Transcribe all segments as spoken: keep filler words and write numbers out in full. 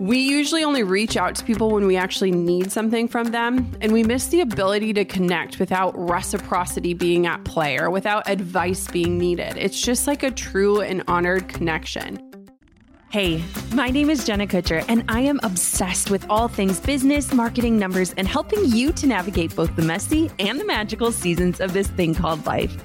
We usually only reach out to people when we actually need something from them, and we miss the ability to connect without reciprocity being at play or without advice being needed. It's just like a true and honored connection. Hey, my name is Jenna Kutcher, and I am obsessed with all things business, marketing, numbers, and helping you to navigate both the messy and the magical seasons of this thing called life.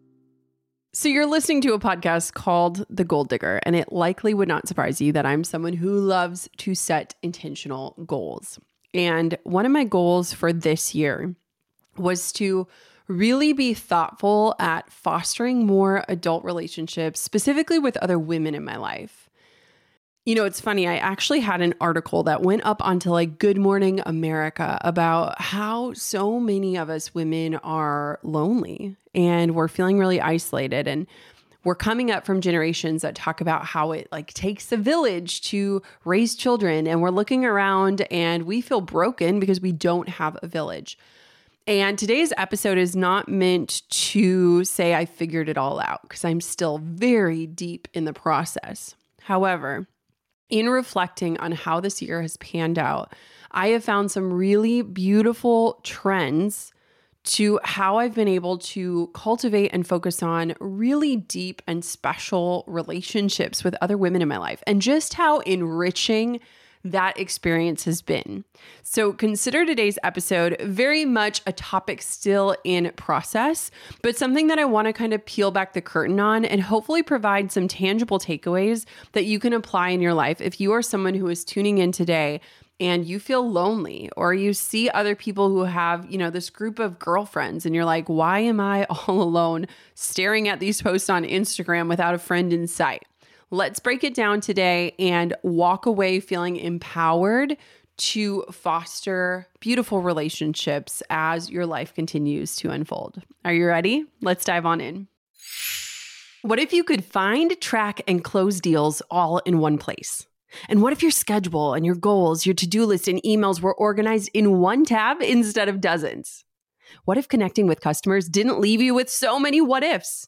So you're listening to a podcast called The Gold Digger, and it likely would not surprise you that I'm someone who loves to set intentional goals. And one of my goals for this year was to really be thoughtful at fostering more adult relationships, specifically with other women in my life. You know, it's funny, I actually had an article that went up onto like Good Morning America about how so many of us women are lonely. And we're feeling really isolated, and we're coming up from generations that talk about how it like takes a village to raise children, and we're looking around and we feel broken because we don't have a village. And today's episode is not meant to say I figured it all out, because I'm still very deep in the process. However, in reflecting on how this year has panned out, I have found some really beautiful trends to how I've been able to cultivate and focus on really deep and special relationships with other women in my life, and just how enriching that experience has been. So consider today's episode very much a topic still in process, but something that I want to kind of peel back the curtain on and hopefully provide some tangible takeaways that you can apply in your life if you are someone who is tuning in today and you feel lonely, or you see other people who have, you know, this group of girlfriends, and you're like, why am I all alone staring at these posts on Instagram without a friend in sight? Let's break it down today and walk away feeling empowered to foster beautiful relationships as your life continues to unfold. Are you ready? Let's dive on in. What if you could find, track, and close deals all in one place? And what if your schedule and your goals, your to-do list and emails were organized in one tab instead of dozens? What if connecting with customers didn't leave you with so many what ifs?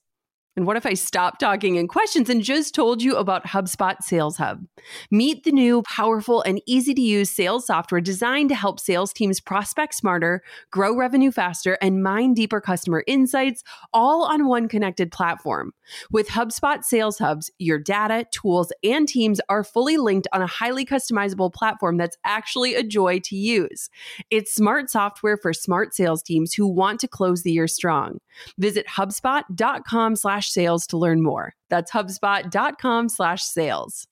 And what if I stopped talking in questions and just told you about HubSpot Sales Hub? Meet the new, powerful, and easy-to-use sales software designed to help sales teams prospect smarter, grow revenue faster, and mine deeper customer insights, all on one connected platform. With HubSpot Sales Hubs, your data, tools, and teams are fully linked on a highly customizable platform that's actually a joy to use. It's smart software for smart sales teams who want to close the year strong. Visit HubSpot.com slash sales to learn more. That's HubSpot.com slash sales.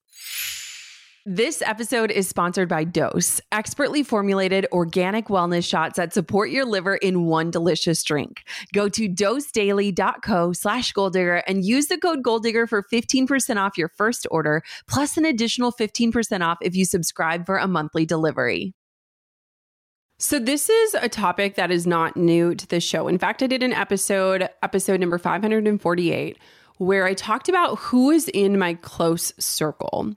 This episode is sponsored by Dose, expertly formulated organic wellness shots that support your liver in one delicious drink. Go to dosedaily.co slash golddigger and use the code golddigger for fifteen percent off your first order, plus an additional fifteen percent off if you subscribe for a monthly delivery. So this is a topic that is not new to this show. In fact, I did an episode, episode number five hundred forty-eight, where I talked about who is in my close circle.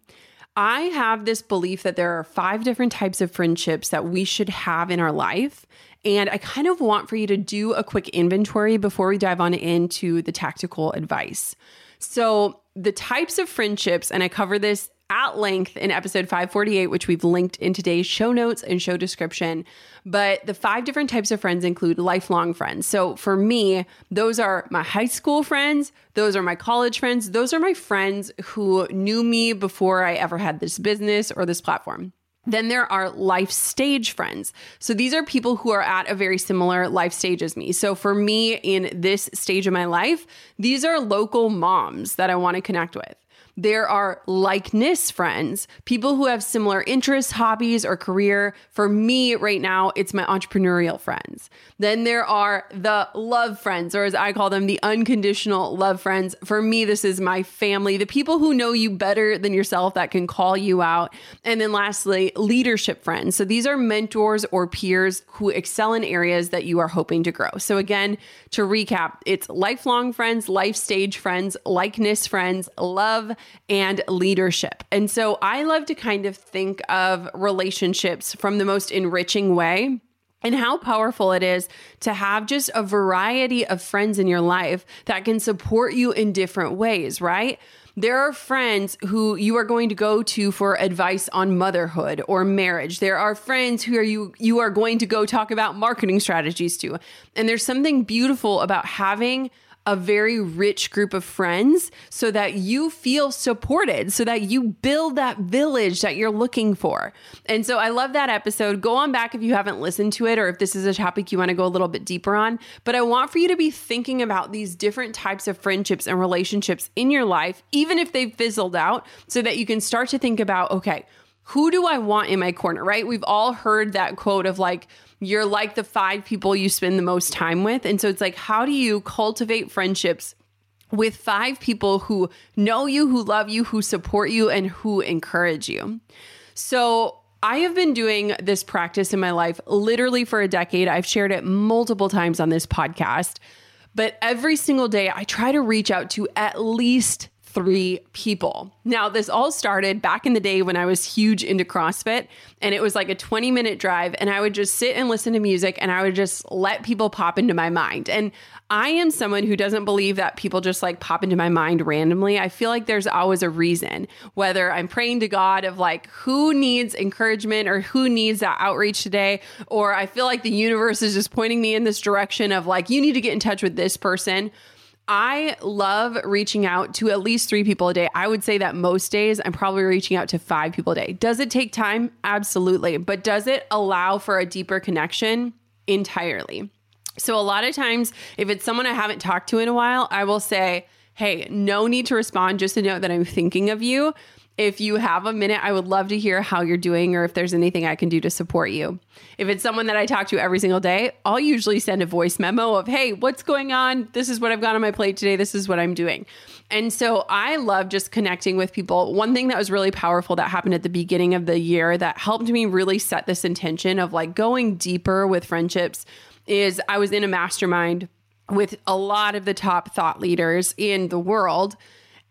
I have this belief that there are five different types of friendships that we should have in our life. And I kind of want for you to do a quick inventory before we dive on into the tactical advice. So the types of friendships, and I cover this at length in episode five forty-eight, which we've linked in today's show notes and show description. But the five different types of friends include lifelong friends. So for me, those are my high school friends. Those are my college friends. Those are my friends who knew me before I ever had this business or this platform. Then there are life stage friends. So these are people who are at a very similar life stage as me. So for me in this stage of my life, these are local moms that I want to connect with. There are likeness friends, people who have similar interests, hobbies, or career. For me right now, it's my entrepreneurial friends. Then there are the love friends, or as I call them, the unconditional love friends. For me, this is my family, the people who know you better than yourself that can call you out. And then lastly, leadership friends. So these are mentors or peers who excel in areas that you are hoping to grow. So again, to recap, it's lifelong friends, life stage friends, likeness friends, love, and leadership. And so I love to kind of think of relationships from the most enriching way, and how powerful it is to have just a variety of friends in your life that can support you in different ways, right? There are friends who you are going to go to for advice on motherhood or marriage. There are friends who are you you are going to go talk about marketing strategies to. And there's something beautiful about having a very rich group of friends so that you feel supported, so that you build that village that you're looking for. And so I love that episode. Go on back if you haven't listened to it, or if this is a topic you want to go a little bit deeper on. But I want for you to be thinking about these different types of friendships and relationships in your life, even if they've fizzled out, so that you can start to think about, okay, who do I want in my corner, right? We've all heard that quote of like, you're like the five people you spend the most time with. And so it's like, how do you cultivate friendships with five people who know you, who love you, who support you, and who encourage you? So I have been doing this practice in my life literally for a decade. I've shared it multiple times on this podcast, but every single day I try to reach out to at least three people. Now, this all started back in the day when I was huge into CrossFit, and it was like a twenty minute drive, and I would just sit and listen to music, and I would just let people pop into my mind. And I am someone who doesn't believe that people just like pop into my mind randomly. I feel like there's always a reason, whether I'm praying to God of like, who needs encouragement or who needs that outreach today? Or I feel like the universe is just pointing me in this direction of like, you need to get in touch with this person. I love reaching out to at least three people a day. I would say that most days I'm probably reaching out to five people a day. Does it take time? Absolutely. But does it allow for a deeper connection? Entirely. So a lot of times, if it's someone I haven't talked to in a while, I will say, hey, no need to respond, just to know that I'm thinking of you. If you have a minute, I would love to hear how you're doing or if there's anything I can do to support you. If it's someone that I talk to every single day, I'll usually send a voice memo of, hey, what's going on? This is what I've got on my plate today. This is what I'm doing. And so I love just connecting with people. One thing that was really powerful that happened at the beginning of the year that helped me really set this intention of like going deeper with friendships is I was in a mastermind with a lot of the top thought leaders in the world.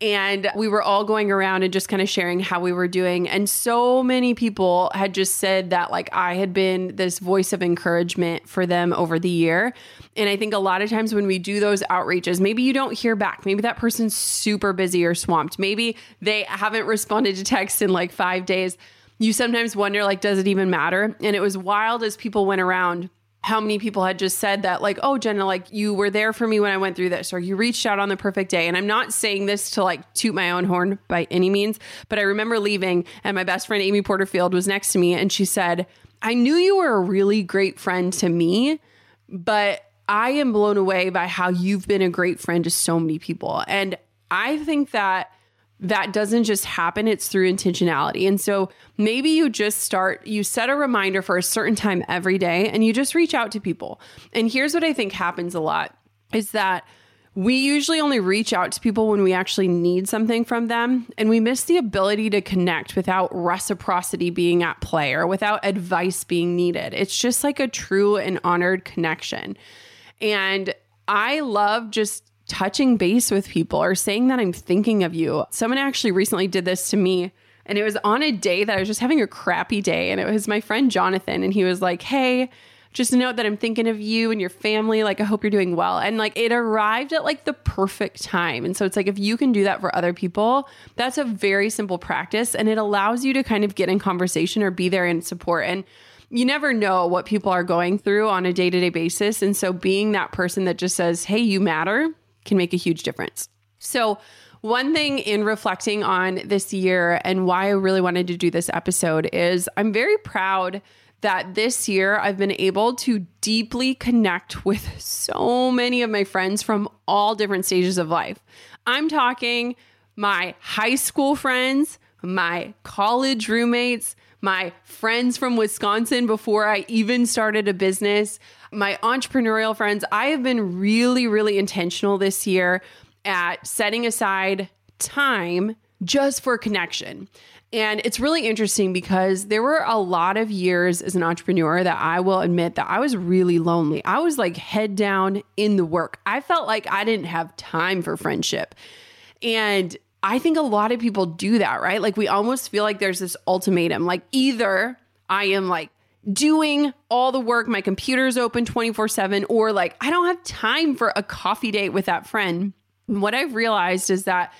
And we were all going around and just kind of sharing how we were doing. And so many people had just said that like I had been this voice of encouragement for them over the year. And I think a lot of times when we do those outreaches, maybe you don't hear back. Maybe that person's super busy or swamped. Maybe they haven't responded to texts in like five days. You sometimes wonder like, does it even matter? And it was wild as people went around how many people had just said that like, oh, Jenna, like you were there for me when I went through this, or you reached out on the perfect day. And I'm not saying this to like toot my own horn by any means, but I remember leaving and my best friend, Amy Porterfield, was next to me. And she said, I knew you were a really great friend to me, but I am blown away by how you've been a great friend to so many people. And I think that that doesn't just happen. It's through intentionality. And so maybe you just start, you set a reminder for a certain time every day and you just reach out to people. And here's what I think happens a lot is that we usually only reach out to people when we actually need something from them. And we miss the ability to connect without reciprocity being at play or without advice being needed. It's just like a true and honored connection. And I love just touching base with people or saying that I'm thinking of you. Someone actually recently did this to me, and it was on a day that I was just having a crappy day. And it was my friend Jonathan. And he was like, hey, just a note that I'm thinking of you and your family. Like, I hope you're doing well. And like, it arrived at like the perfect time. And so it's like, if you can do that for other people, that's a very simple practice. And it allows you to kind of get in conversation or be there in support. And you never know what people are going through on a day-to-day basis. And so being that person that just says, hey, you matter, can make a huge difference. So one thing in reflecting on this year and why I really wanted to do this episode is I'm very proud that this year I've been able to deeply connect with so many of my friends from all different stages of life. I'm talking my high school friends, my college roommates, my friends from Wisconsin before I even started a business, my entrepreneurial friends. I have been really, really intentional this year at setting aside time just for connection. And it's really interesting because there were a lot of years as an entrepreneur that I will admit that I was really lonely. I was like head down in the work. I felt like I didn't have time for friendship. And I think a lot of people do that, right? Like we almost feel like there's this ultimatum, like either I am like doing all the work, my computer's open twenty-four seven, or like I don't have time for a coffee date with that friend. And what I've realized is that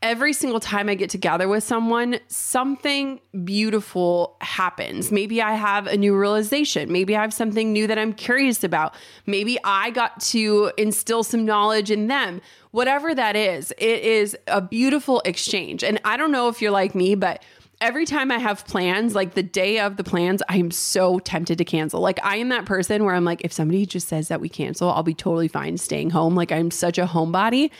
every single time I get together with someone, something beautiful happens. Maybe I have a new realization. Maybe I have something new that I'm curious about. Maybe I got to instill some knowledge in them. Whatever that is, it is a beautiful exchange. And I don't know if you're like me, but every time I have plans, like the day of the plans, I am so tempted to cancel. Like I am that person where I'm like, if somebody just says that we cancel, I'll be totally fine staying home. Like I'm such a homebody.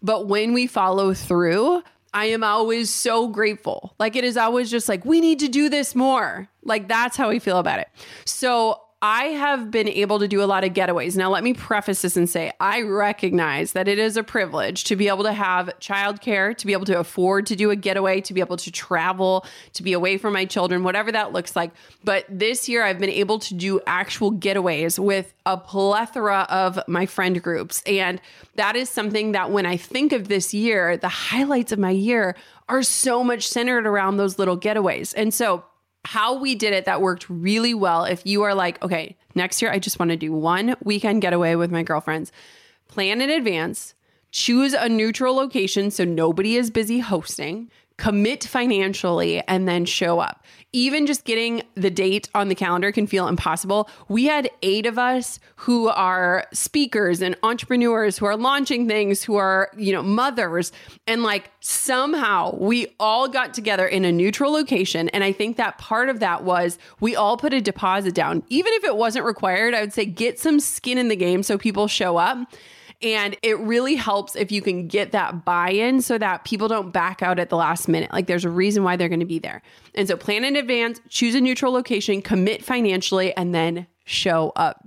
But when we follow through, I am always so grateful. Like it is always just like, we need to do this more. Like that's how we feel about it. So I have been able to do a lot of getaways. Now, let me preface this and say, I recognize that it is a privilege to be able to have childcare, to be able to afford to do a getaway, to be able to travel, to be away from my children, whatever that looks like. But this year I've been able to do actual getaways with a plethora of my friend groups. And that is something that when I think of this year, the highlights of my year are so much centered around those little getaways. And so how we did it that worked really well. If you are like, okay, next year, I just want to do one weekend getaway with my girlfriends, plan in advance, choose a neutral location so nobody is busy hosting, commit financially, and then show up. Even just getting the date on the calendar can feel impossible. We had eight of us who are speakers and entrepreneurs who are launching things, who are, you know, mothers. And like somehow we all got together in a neutral location. And I think that part of that was we all put a deposit down. Even if it wasn't required, I would say get some skin in the game so people show up. And it really helps if you can get that buy-in so that people don't back out at the last minute. Like there's a reason why they're going to be there. And so plan in advance, choose a neutral location, commit financially, and then show up.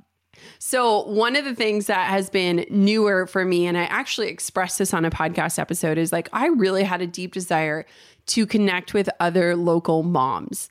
So one of the things that has been newer for me, and I actually expressed this on a podcast episode, is like I really had a deep desire to connect with other local moms.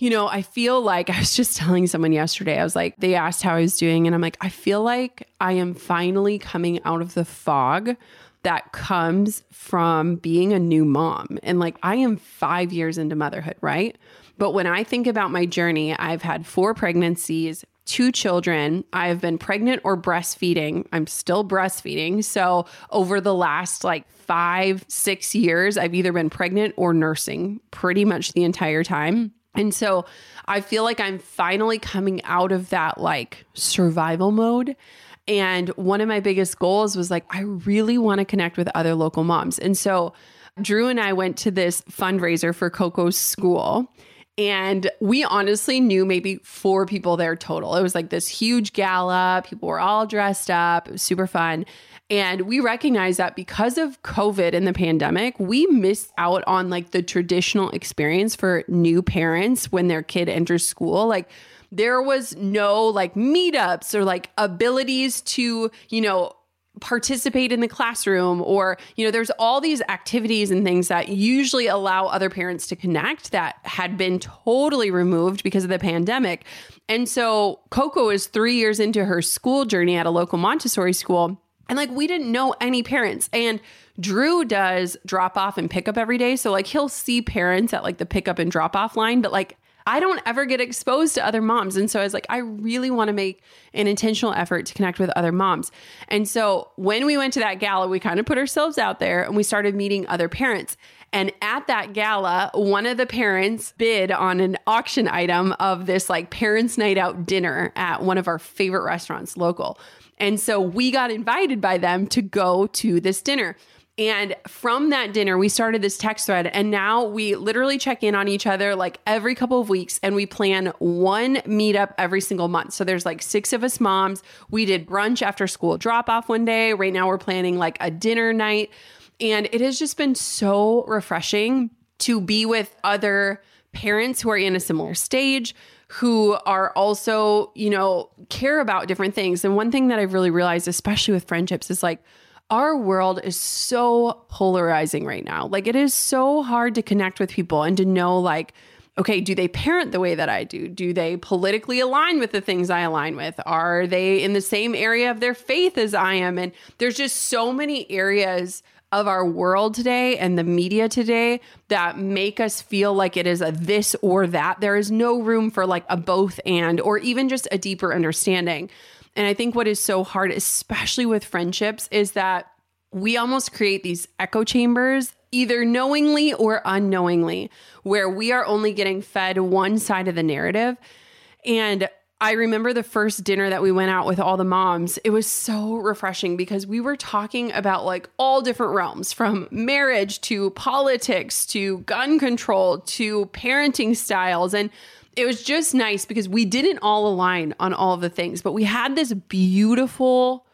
You know, I feel like I was just telling someone yesterday, I was like, they asked how I was doing. And I'm like, I feel like I am finally coming out of the fog that comes from being a new mom. And like, I am five years into motherhood, right? But when I think about my journey, I've had four pregnancies, two children. I've been pregnant or breastfeeding. I'm still breastfeeding. So over the last like five, six years, I've either been pregnant or nursing pretty much the entire time. And so I feel like I'm finally coming out of that like survival mode. And one of my biggest goals was like, I really want to connect with other local moms. And so Drew and I went to this fundraiser for Coco's school. And we honestly knew maybe four people there total. It was like this huge gala. People were all dressed up. It was super fun. And we recognized that because of COVID and the pandemic, we missed out on like the traditional experience for new parents when their kid enters school. Like there was no like meetups or like abilities to, you know, participate in the classroom, or, you know, there's all these activities and things that usually allow other parents to connect that had been totally removed because of the pandemic. And so Coco is three years into her school journey at a local Montessori school. And like, we didn't know any parents, and Drew does drop off and pick up every day. So like, he'll see parents at like the pickup and drop off line, but like, I don't ever get exposed to other moms. And so I was like, I really want to make an intentional effort to connect with other moms. And so when we went to that gala, we kind of put ourselves out there and we started meeting other parents. And at that gala, one of the parents bid on an auction item of this like parents' night out dinner at one of our favorite restaurants local. And so we got invited by them to go to this dinner. And from that dinner, we started this text thread, and now we literally check in on each other like every couple of weeks, and we plan one meetup every single month. So there's like six of us moms. We did brunch after school drop off one day. Right now we're planning like a dinner night. And it has just been so refreshing to be with other parents who are in a similar stage, who are also, you know, care about different things. And one thing that I've really realized, especially with friendships, is like, our world is so polarizing right now. Like, it is so hard to connect with people and to know, like, okay, do they parent the way that I do? Do they politically align with the things I align with? Are they in the same area of their faith as I am? And there's just so many areas of our world today and the media today that make us feel like it is a this or that. There is no room for like a both and, or even just a deeper understanding. And I think what is so hard, especially with friendships, is that we almost create these echo chambers, either knowingly or unknowingly, where we are only getting fed one side of the narrative. And I remember the first dinner that we went out with all the moms. It was so refreshing because we were talking about like all different realms, from marriage to politics to gun control to parenting styles. And it was just nice because we didn't all align on all of the things, but we had this beautiful,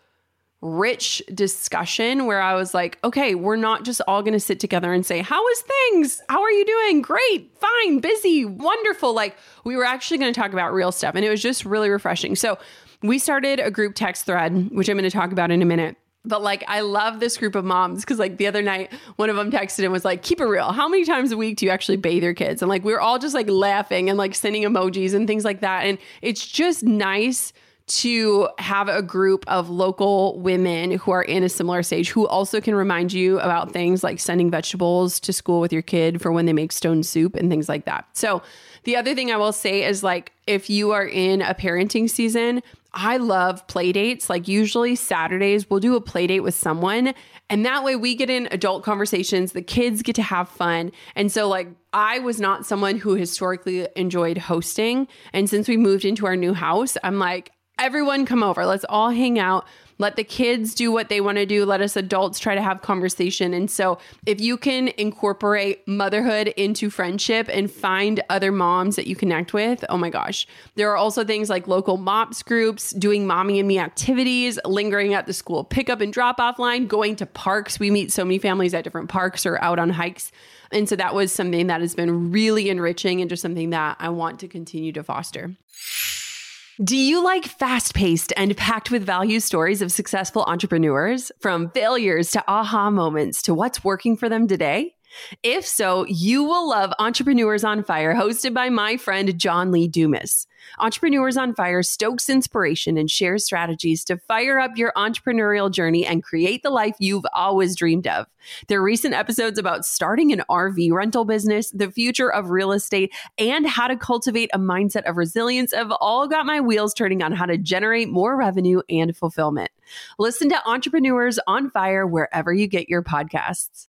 rich discussion where I was like, okay, we're not just all going to sit together and say, how is things? How are you doing? Great, fine, busy, wonderful. Like, we were actually going to talk about real stuff, and it was just really refreshing. So we started a group text thread, which I'm going to talk about in a minute. But like, I love this group of moms because like the other night, one of them texted and was like, keep it real. How many times a week do you actually bathe your kids? And like, we were all just like laughing and like sending emojis and things like that. And it's just nice to have a group of local women who are in a similar stage, who also can remind you about things like sending vegetables to school with your kid for when they make stone soup and things like that. So the other thing I will say is like, if you are in a parenting season, I love play dates. Like, usually Saturdays we'll do a play date with someone, and that way we get in adult conversations, the kids get to have fun. And so like, I was not someone who historically enjoyed hosting. And since we moved into our new house, I'm like, everyone come over. Let's all hang out. Let the kids do what they want to do. Let us adults try to have conversation. And so if you can incorporate motherhood into friendship and find other moms that you connect with, oh my gosh. There are also things like local MOPS groups, doing mommy and me activities, lingering at the school pickup and drop off line, going to parks. We meet so many families at different parks or out on hikes. And so that was something that has been really enriching and just something that I want to continue to foster. Do you like fast-paced and packed with value stories of successful entrepreneurs, from failures to aha moments to what's working for them today? If so, you will love Entrepreneurs on Fire, hosted by my friend John Lee Dumas. Entrepreneurs on Fire stokes inspiration and shares strategies to fire up your entrepreneurial journey and create the life you've always dreamed of. Their recent episodes about starting an R V rental business, the future of real estate, and how to cultivate a mindset of resilience have all got my wheels turning on how to generate more revenue and fulfillment. Listen to Entrepreneurs on Fire wherever you get your podcasts.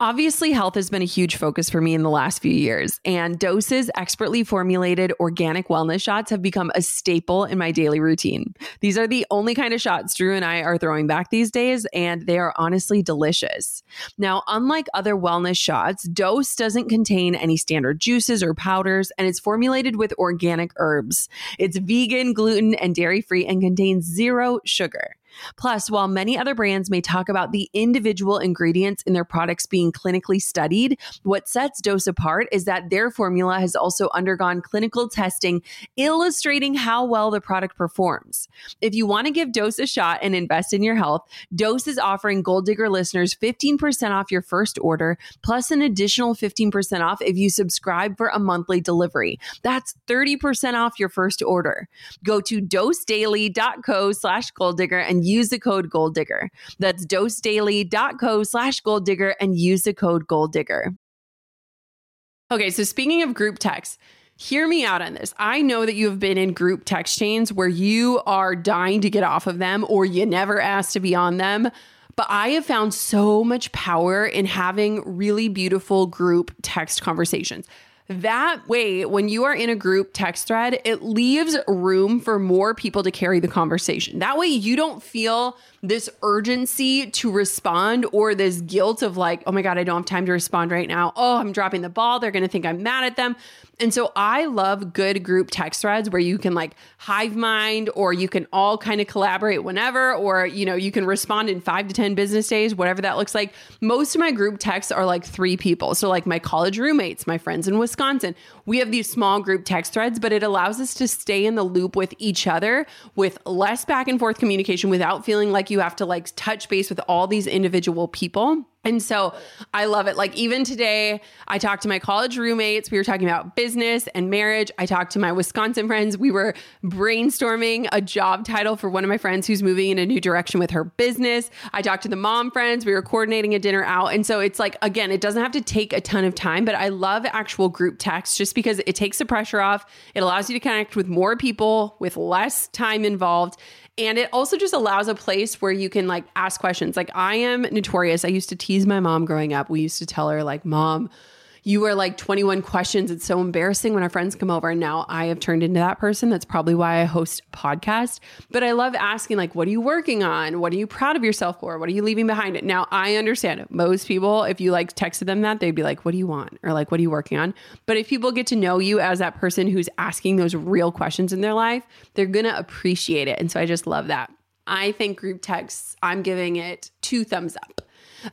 Obviously, health has been a huge focus for me in the last few years, and Dose's expertly formulated organic wellness shots have become a staple in my daily routine. These are the only kind of shots Drew and I are throwing back these days, and they are honestly delicious. Now, unlike other wellness shots, Dose doesn't contain any standard juices or powders, and it's formulated with organic herbs. It's vegan, gluten, and dairy-free, and contains zero sugar. Plus, while many other brands may talk about the individual ingredients in their products being clinically studied, what sets Dose apart is that their formula has also undergone clinical testing, illustrating how well the product performs. If you want to give Dose a shot and invest in your health, Dose is offering Gold Digger listeners fifteen percent off your first order, plus an additional fifteen percent off if you subscribe for a monthly delivery. That's thirty percent off your first order. Go to dosedaily.co slash Gold Digger and use the code Gold Digger. That's dosedaily.co slash Gold Digger and use the code Gold Digger. Okay, so speaking of group texts, hear me out on this. I know that you have been in group text chains where you are dying to get off of them, or you never asked to be on them. But I have found so much power in having really beautiful group text conversations. That way, when you are in a group text thread, it leaves room for more people to carry the conversation. That way you don't feel this urgency to respond or this guilt of like, oh my God, I don't have time to respond right now. Oh, I'm dropping the ball. They're going to think I'm mad at them. And so I love good group text threads where you can like hive mind, or you can all kind of collaborate whenever, or, you know, you can respond in five to ten business days, whatever that looks like. Most of my group texts are like three people. So like my college roommates, my friends in Wisconsin, we have these small group text threads, but it allows us to stay in the loop with each other with less back and forth communication without feeling like you have to like touch base with all these individual people. And so I love it. Like even today, I talked to my college roommates. We were talking about business and marriage. I talked to my Wisconsin friends. We were brainstorming a job title for one of my friends who's moving in a new direction with her business. I talked to the mom friends. We were coordinating a dinner out. And so it's like, again, it doesn't have to take a ton of time, but I love actual group text just because it takes the pressure off. It allows you to connect with more people with less time involved. And it also just allows a place where you can like ask questions. Like I am notorious. I used to tease my mom growing up. We used to tell her like, Mom, you are like twenty-one questions. It's so embarrassing when our friends come over. And now I have turned into that person. That's probably why I host a podcast. But I love asking like, what are you working on? What are you proud of yourself for? What are you leaving behind it? Now I understand it. Most people, if you like texted them that, they'd be like, what do you want? Or like, what are you working on? But if people get to know you as that person who's asking those real questions in their life, they're going to appreciate it. And so I just love that. I think group texts, I'm giving it two thumbs up.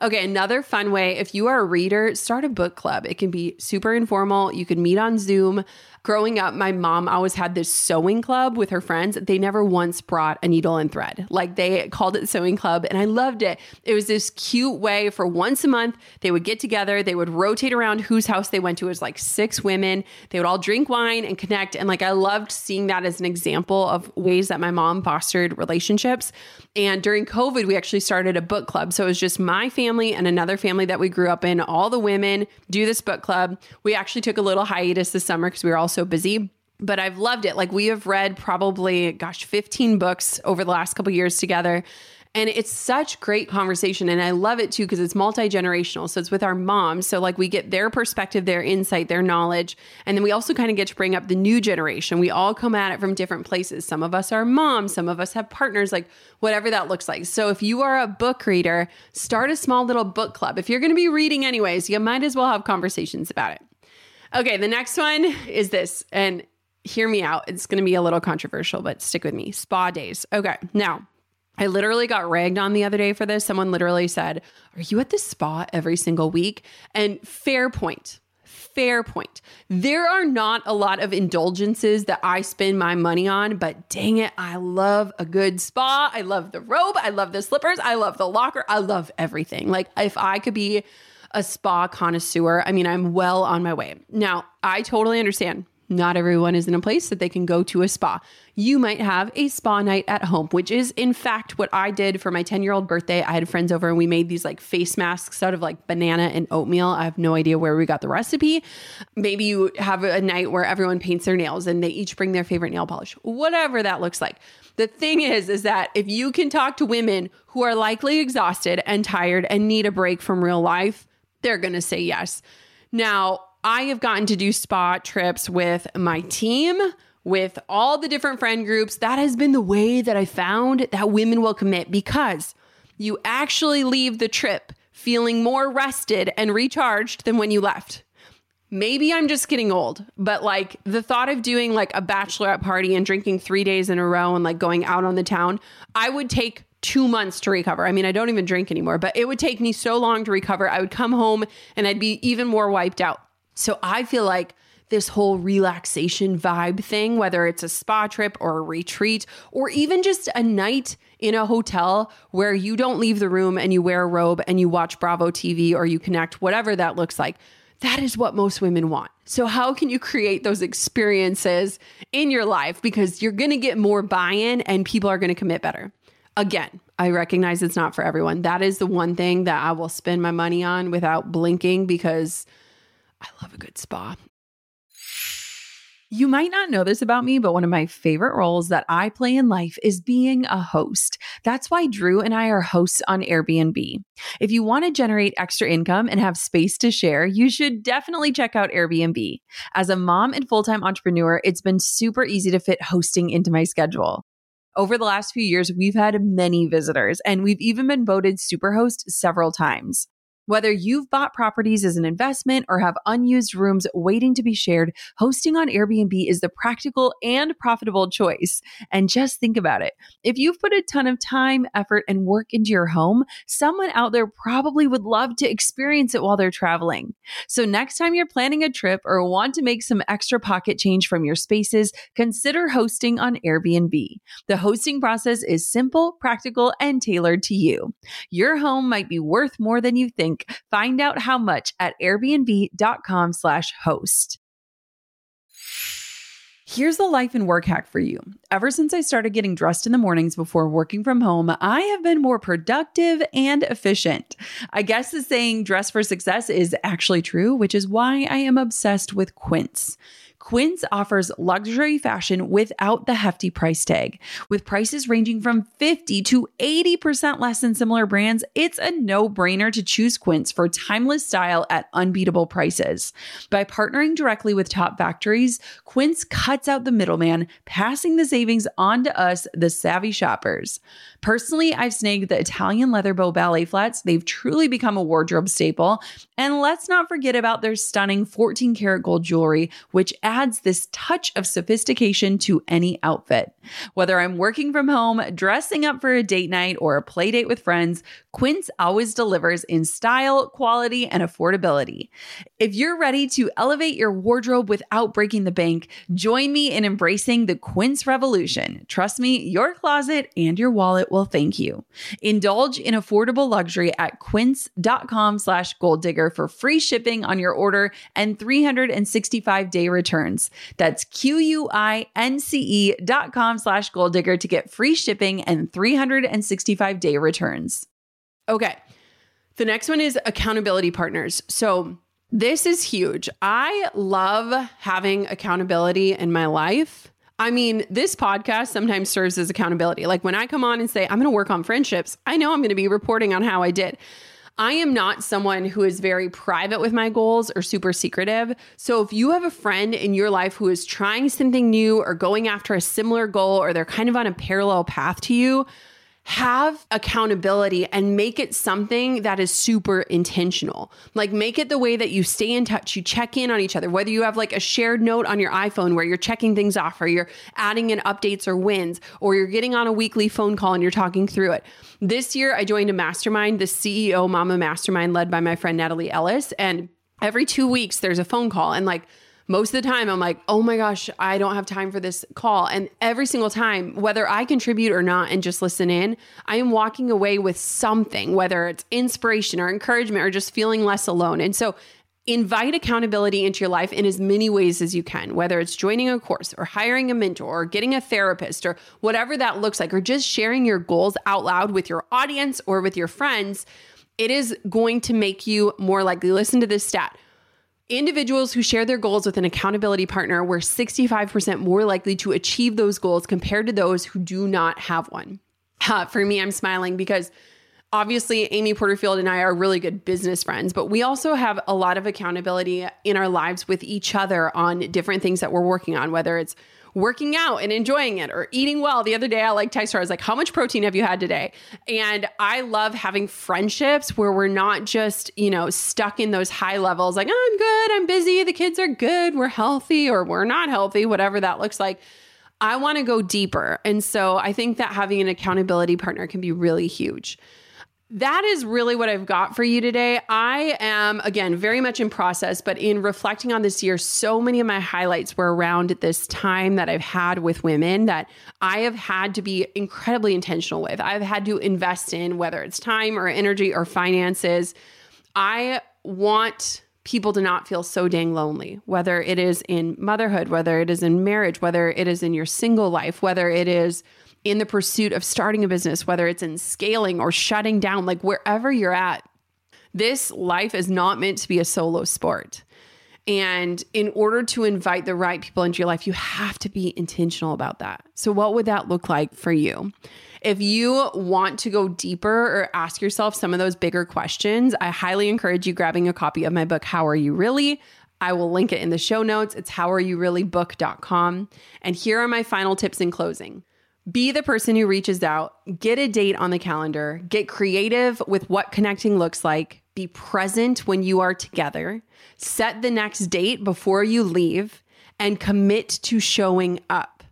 Okay, another fun way, if you are a reader, start a book club. It can be super informal. You can meet on Zoom. Growing up, my mom always had this sewing club with her friends. They never once brought a needle and thread. Like they called it sewing club and I loved it. It was this cute way for once a month, they would get together, they would rotate around whose house they went to. It was like six women. They would all drink wine and connect. And like I loved seeing that as an example of ways that my mom fostered relationships. And during COVID, we actually started a book club. So it was just my family and another family that we grew up in, all the women do this book club. We actually took a little hiatus this summer because we were all so busy, but I've loved it. Like we have read probably, gosh, fifteen books over the last couple of years together. And it's such great conversation. And I love it too, because it's multi-generational. So it's with our moms. So like we get their perspective, their insight, their knowledge. And then we also kind of get to bring up the new generation. We all come at it from different places. Some of us are moms, some of us have partners, like whatever that looks like. So if you are a book reader, start a small little book club. If you're going to be reading anyways, you might as well have conversations about it. Okay. The next one is this, and hear me out. It's going to be a little controversial, but stick with me. Spa days. Okay. Now, I literally got ragged on the other day for this. Someone literally said, are you at the spa every single week? And fair point. Fair point. There are not a lot of indulgences that I spend my money on, but dang it, I love a good spa. I love the robe. I love the slippers. I love the locker. I love everything. Like if I could be a spa connoisseur, I mean, I'm well on my way. Now, I totally understand. Not everyone is in a place that they can go to a spa. You might have a spa night at home, which is in fact what I did for my ten-year-old birthday. I had friends over and we made these like face masks out of like banana and oatmeal. I have no idea where we got the recipe. Maybe you have a night where everyone paints their nails and they each bring their favorite nail polish, whatever that looks like. The thing is, is that if you can talk to women who are likely exhausted and tired and need a break from real life, they're going to say yes. Now, I have gotten to do spa trips with my team, with all the different friend groups. That has been the way that I found that women will commit, because you actually leave the trip feeling more rested and recharged than when you left. Maybe I'm just getting old, but like the thought of doing like a bachelorette party and drinking three days in a row and like going out on the town, I would take two months to recover. I mean, I don't even drink anymore, but it would take me so long to recover. I would come home and I'd be even more wiped out. So I feel like this whole relaxation vibe thing, whether it's a spa trip or a retreat, or even just a night in a hotel where you don't leave the room and you wear a robe and you watch Bravo T V or you connect, whatever that looks like, that is what most women want. So how can you create those experiences in your life? Because you're going to get more buy-in and people are going to commit better. Again, I recognize it's not for everyone. That is the one thing that I will spend my money on without blinking, because I love a good spa. You might not know this about me, but one of my favorite roles that I play in life is being a host. That's why Drew and I are hosts on Airbnb. If you want to generate extra income and have space to share, you should definitely check out Airbnb. As a mom and full-time entrepreneur, it's been super easy to fit hosting into my schedule. Over the last few years, we've had many visitors, and we've even been voted Superhost several times. Whether you've bought properties as an investment or have unused rooms waiting to be shared, hosting on Airbnb is the practical and profitable choice. And just think about it. If you've put a ton of time, effort, and work into your home, someone out there probably would love to experience it while they're traveling. So next time you're planning a trip or want to make some extra pocket change from your spaces, consider hosting on Airbnb. The hosting process is simple, practical, and tailored to you. Your home might be worth more than you think. Find out how much at airbnb.com slash host. Here's the life and work hack for you. Ever since I started getting dressed in the mornings before working from home, I have been more productive and efficient. I guess the saying dress for success is actually true, which is why I am obsessed with Quince. Quince offers luxury fashion without the hefty price tag. With prices ranging from fifty to eighty percent less than similar brands, it's a no-brainer to choose Quince for timeless style at unbeatable prices. By partnering directly with top factories, Quince cuts out the middleman, passing the savings on to us, the savvy shoppers. Personally, I've snagged the Italian leather bow ballet flats. They've truly become a wardrobe staple. And let's not forget about their stunning fourteen karat gold jewelry, which adds adds this touch of sophistication to any outfit. Whether I'm working from home, dressing up for a date night, or a play date with friends, Quince always delivers in style, quality, and affordability. If you're ready to elevate your wardrobe without breaking the bank, join me in embracing the Quince revolution. Trust me, your closet and your wallet will thank you. Indulge in affordable luxury at quince.com slash gold digger for free shipping on your order and three hundred sixty-five day return. That's Q-U-I-N-C-E dot com slash gold digger to get free shipping and three hundred sixty-five day returns. Okay. The next one is accountability partners. So this is huge. I love having accountability in my life. I mean, this podcast sometimes serves as accountability. Like when I come on and say, I'm going to work on friendships, I know I'm going to be reporting on how I did. I am not someone who is very private with my goals or super secretive. So if you have a friend in your life who is trying something new or going after a similar goal, or they're kind of on a parallel path to you, have accountability and make it something that is super intentional. Like make it the way that you stay in touch, you check in on each other, whether you have like a shared note on your iPhone where you're checking things off, or you're adding in updates or wins, or you're getting on a weekly phone call and you're talking through it. This year I joined a mastermind, the C E O Mama mastermind led by my friend Natalie Ellis. And every two weeks there's a phone call, and like most of the time I'm like, oh my gosh, I don't have time for this call. And every single time, whether I contribute or not and just listen in, I am walking away with something, whether it's inspiration or encouragement or just feeling less alone. And so invite accountability into your life in as many ways as you can, whether it's joining a course or hiring a mentor or getting a therapist or whatever that looks like, or just sharing your goals out loud with your audience or with your friends. It is going to make you more likely. Listen to this stat. Individuals who share their goals with an accountability partner were sixty-five percent more likely to achieve those goals compared to those who do not have one. Uh, for me, I'm smiling because obviously Amy Porterfield and I are really good business friends, but we also have a lot of accountability in our lives with each other on different things that we're working on, whether it's working out and enjoying it or eating well. The other day, I like texted her, I was like, how much protein have you had today? And I love having friendships where we're not just, you know, stuck in those high levels. Like, oh, I'm good, I'm busy, the kids are good, we're healthy, or we're not healthy, whatever that looks like. I want to go deeper. And so I think that having an accountability partner can be really huge. That is really what I've got for you today. I am, again, very much in process, but in reflecting on this year, so many of my highlights were around this time that I've had with women that I have had to be incredibly intentional with. I've had to invest in, whether it's time or energy or finances. I want people to not feel so dang lonely, whether it is in motherhood, whether it is in marriage, whether it is in your single life, whether it is in the pursuit of starting a business, whether it's in scaling or shutting down, like wherever you're at, this life is not meant to be a solo sport. And in order to invite the right people into your life, you have to be intentional about that. So what would that look like for you? If you want to go deeper or ask yourself some of those bigger questions, I highly encourage you grabbing a copy of my book, How Are You Really? I will link it in the show notes. It's how are you really book dot com. And here are my final tips in closing. Be the person who reaches out, get a date on the calendar, get creative with what connecting looks like, be present when you are together, set the next date before you leave, and commit to showing up.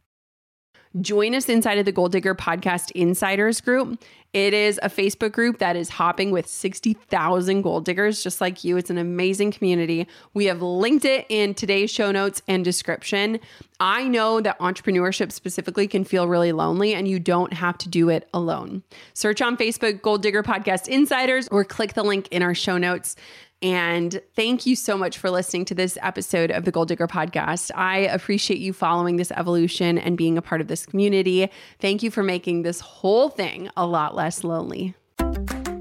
Join us inside of the Gold Digger Podcast Insiders group. It is a Facebook group that is hopping with sixty thousand gold diggers just like you. It's an amazing community. We have linked it in today's show notes and description. I know that entrepreneurship specifically can feel really lonely, and you don't have to do it alone. Search on Facebook, Gold Digger Podcast Insiders, or click the link in our show notes. And thank you so much for listening to this episode of the Gold Digger Podcast. I appreciate you following this evolution and being a part of this community. Thank you for making this whole thing a lot less lonely.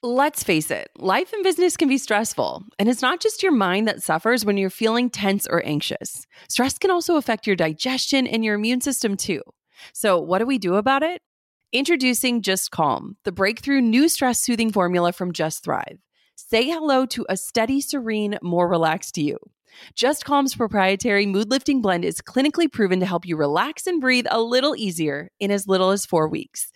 Let's face it, life and business can be stressful, and it's not just your mind that suffers when you're feeling tense or anxious. Stress can also affect your digestion and your immune system too. So what do we do about it? Introducing Just Calm, the breakthrough new stress soothing formula from Just Thrive. Say hello to a steady, serene, more relaxed you. Just Calm's proprietary mood-lifting blend is clinically proven to help you relax and breathe a little easier in as little as four weeks.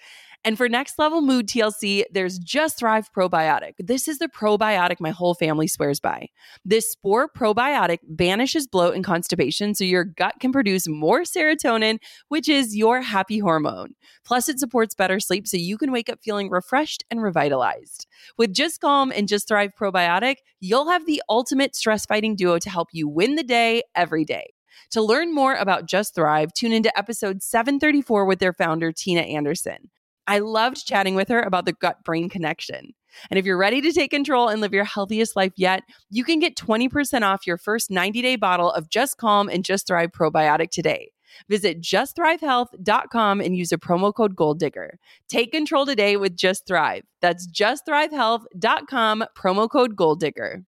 And for Next Level Mood T L C, there's Just Thrive Probiotic. This is the probiotic my whole family swears by. This spore probiotic banishes bloat and constipation so your gut can produce more serotonin, which is your happy hormone. Plus, it supports better sleep so you can wake up feeling refreshed and revitalized. With Just Calm and Just Thrive Probiotic, you'll have the ultimate stress-fighting duo to help you win the day every day. To learn more about Just Thrive, tune into episode seven thirty-four with their founder, Tina Anderson. I loved chatting with her about the gut-brain connection. And if you're ready to take control and live your healthiest life yet, you can get twenty percent off your first ninety-day bottle of Just Calm and Just Thrive Probiotic today. Visit just thrive health dot com and use a promo code GOLDDIGGER. Take control today with Just Thrive. That's just thrive health dot com, promo code GOLDDIGGER.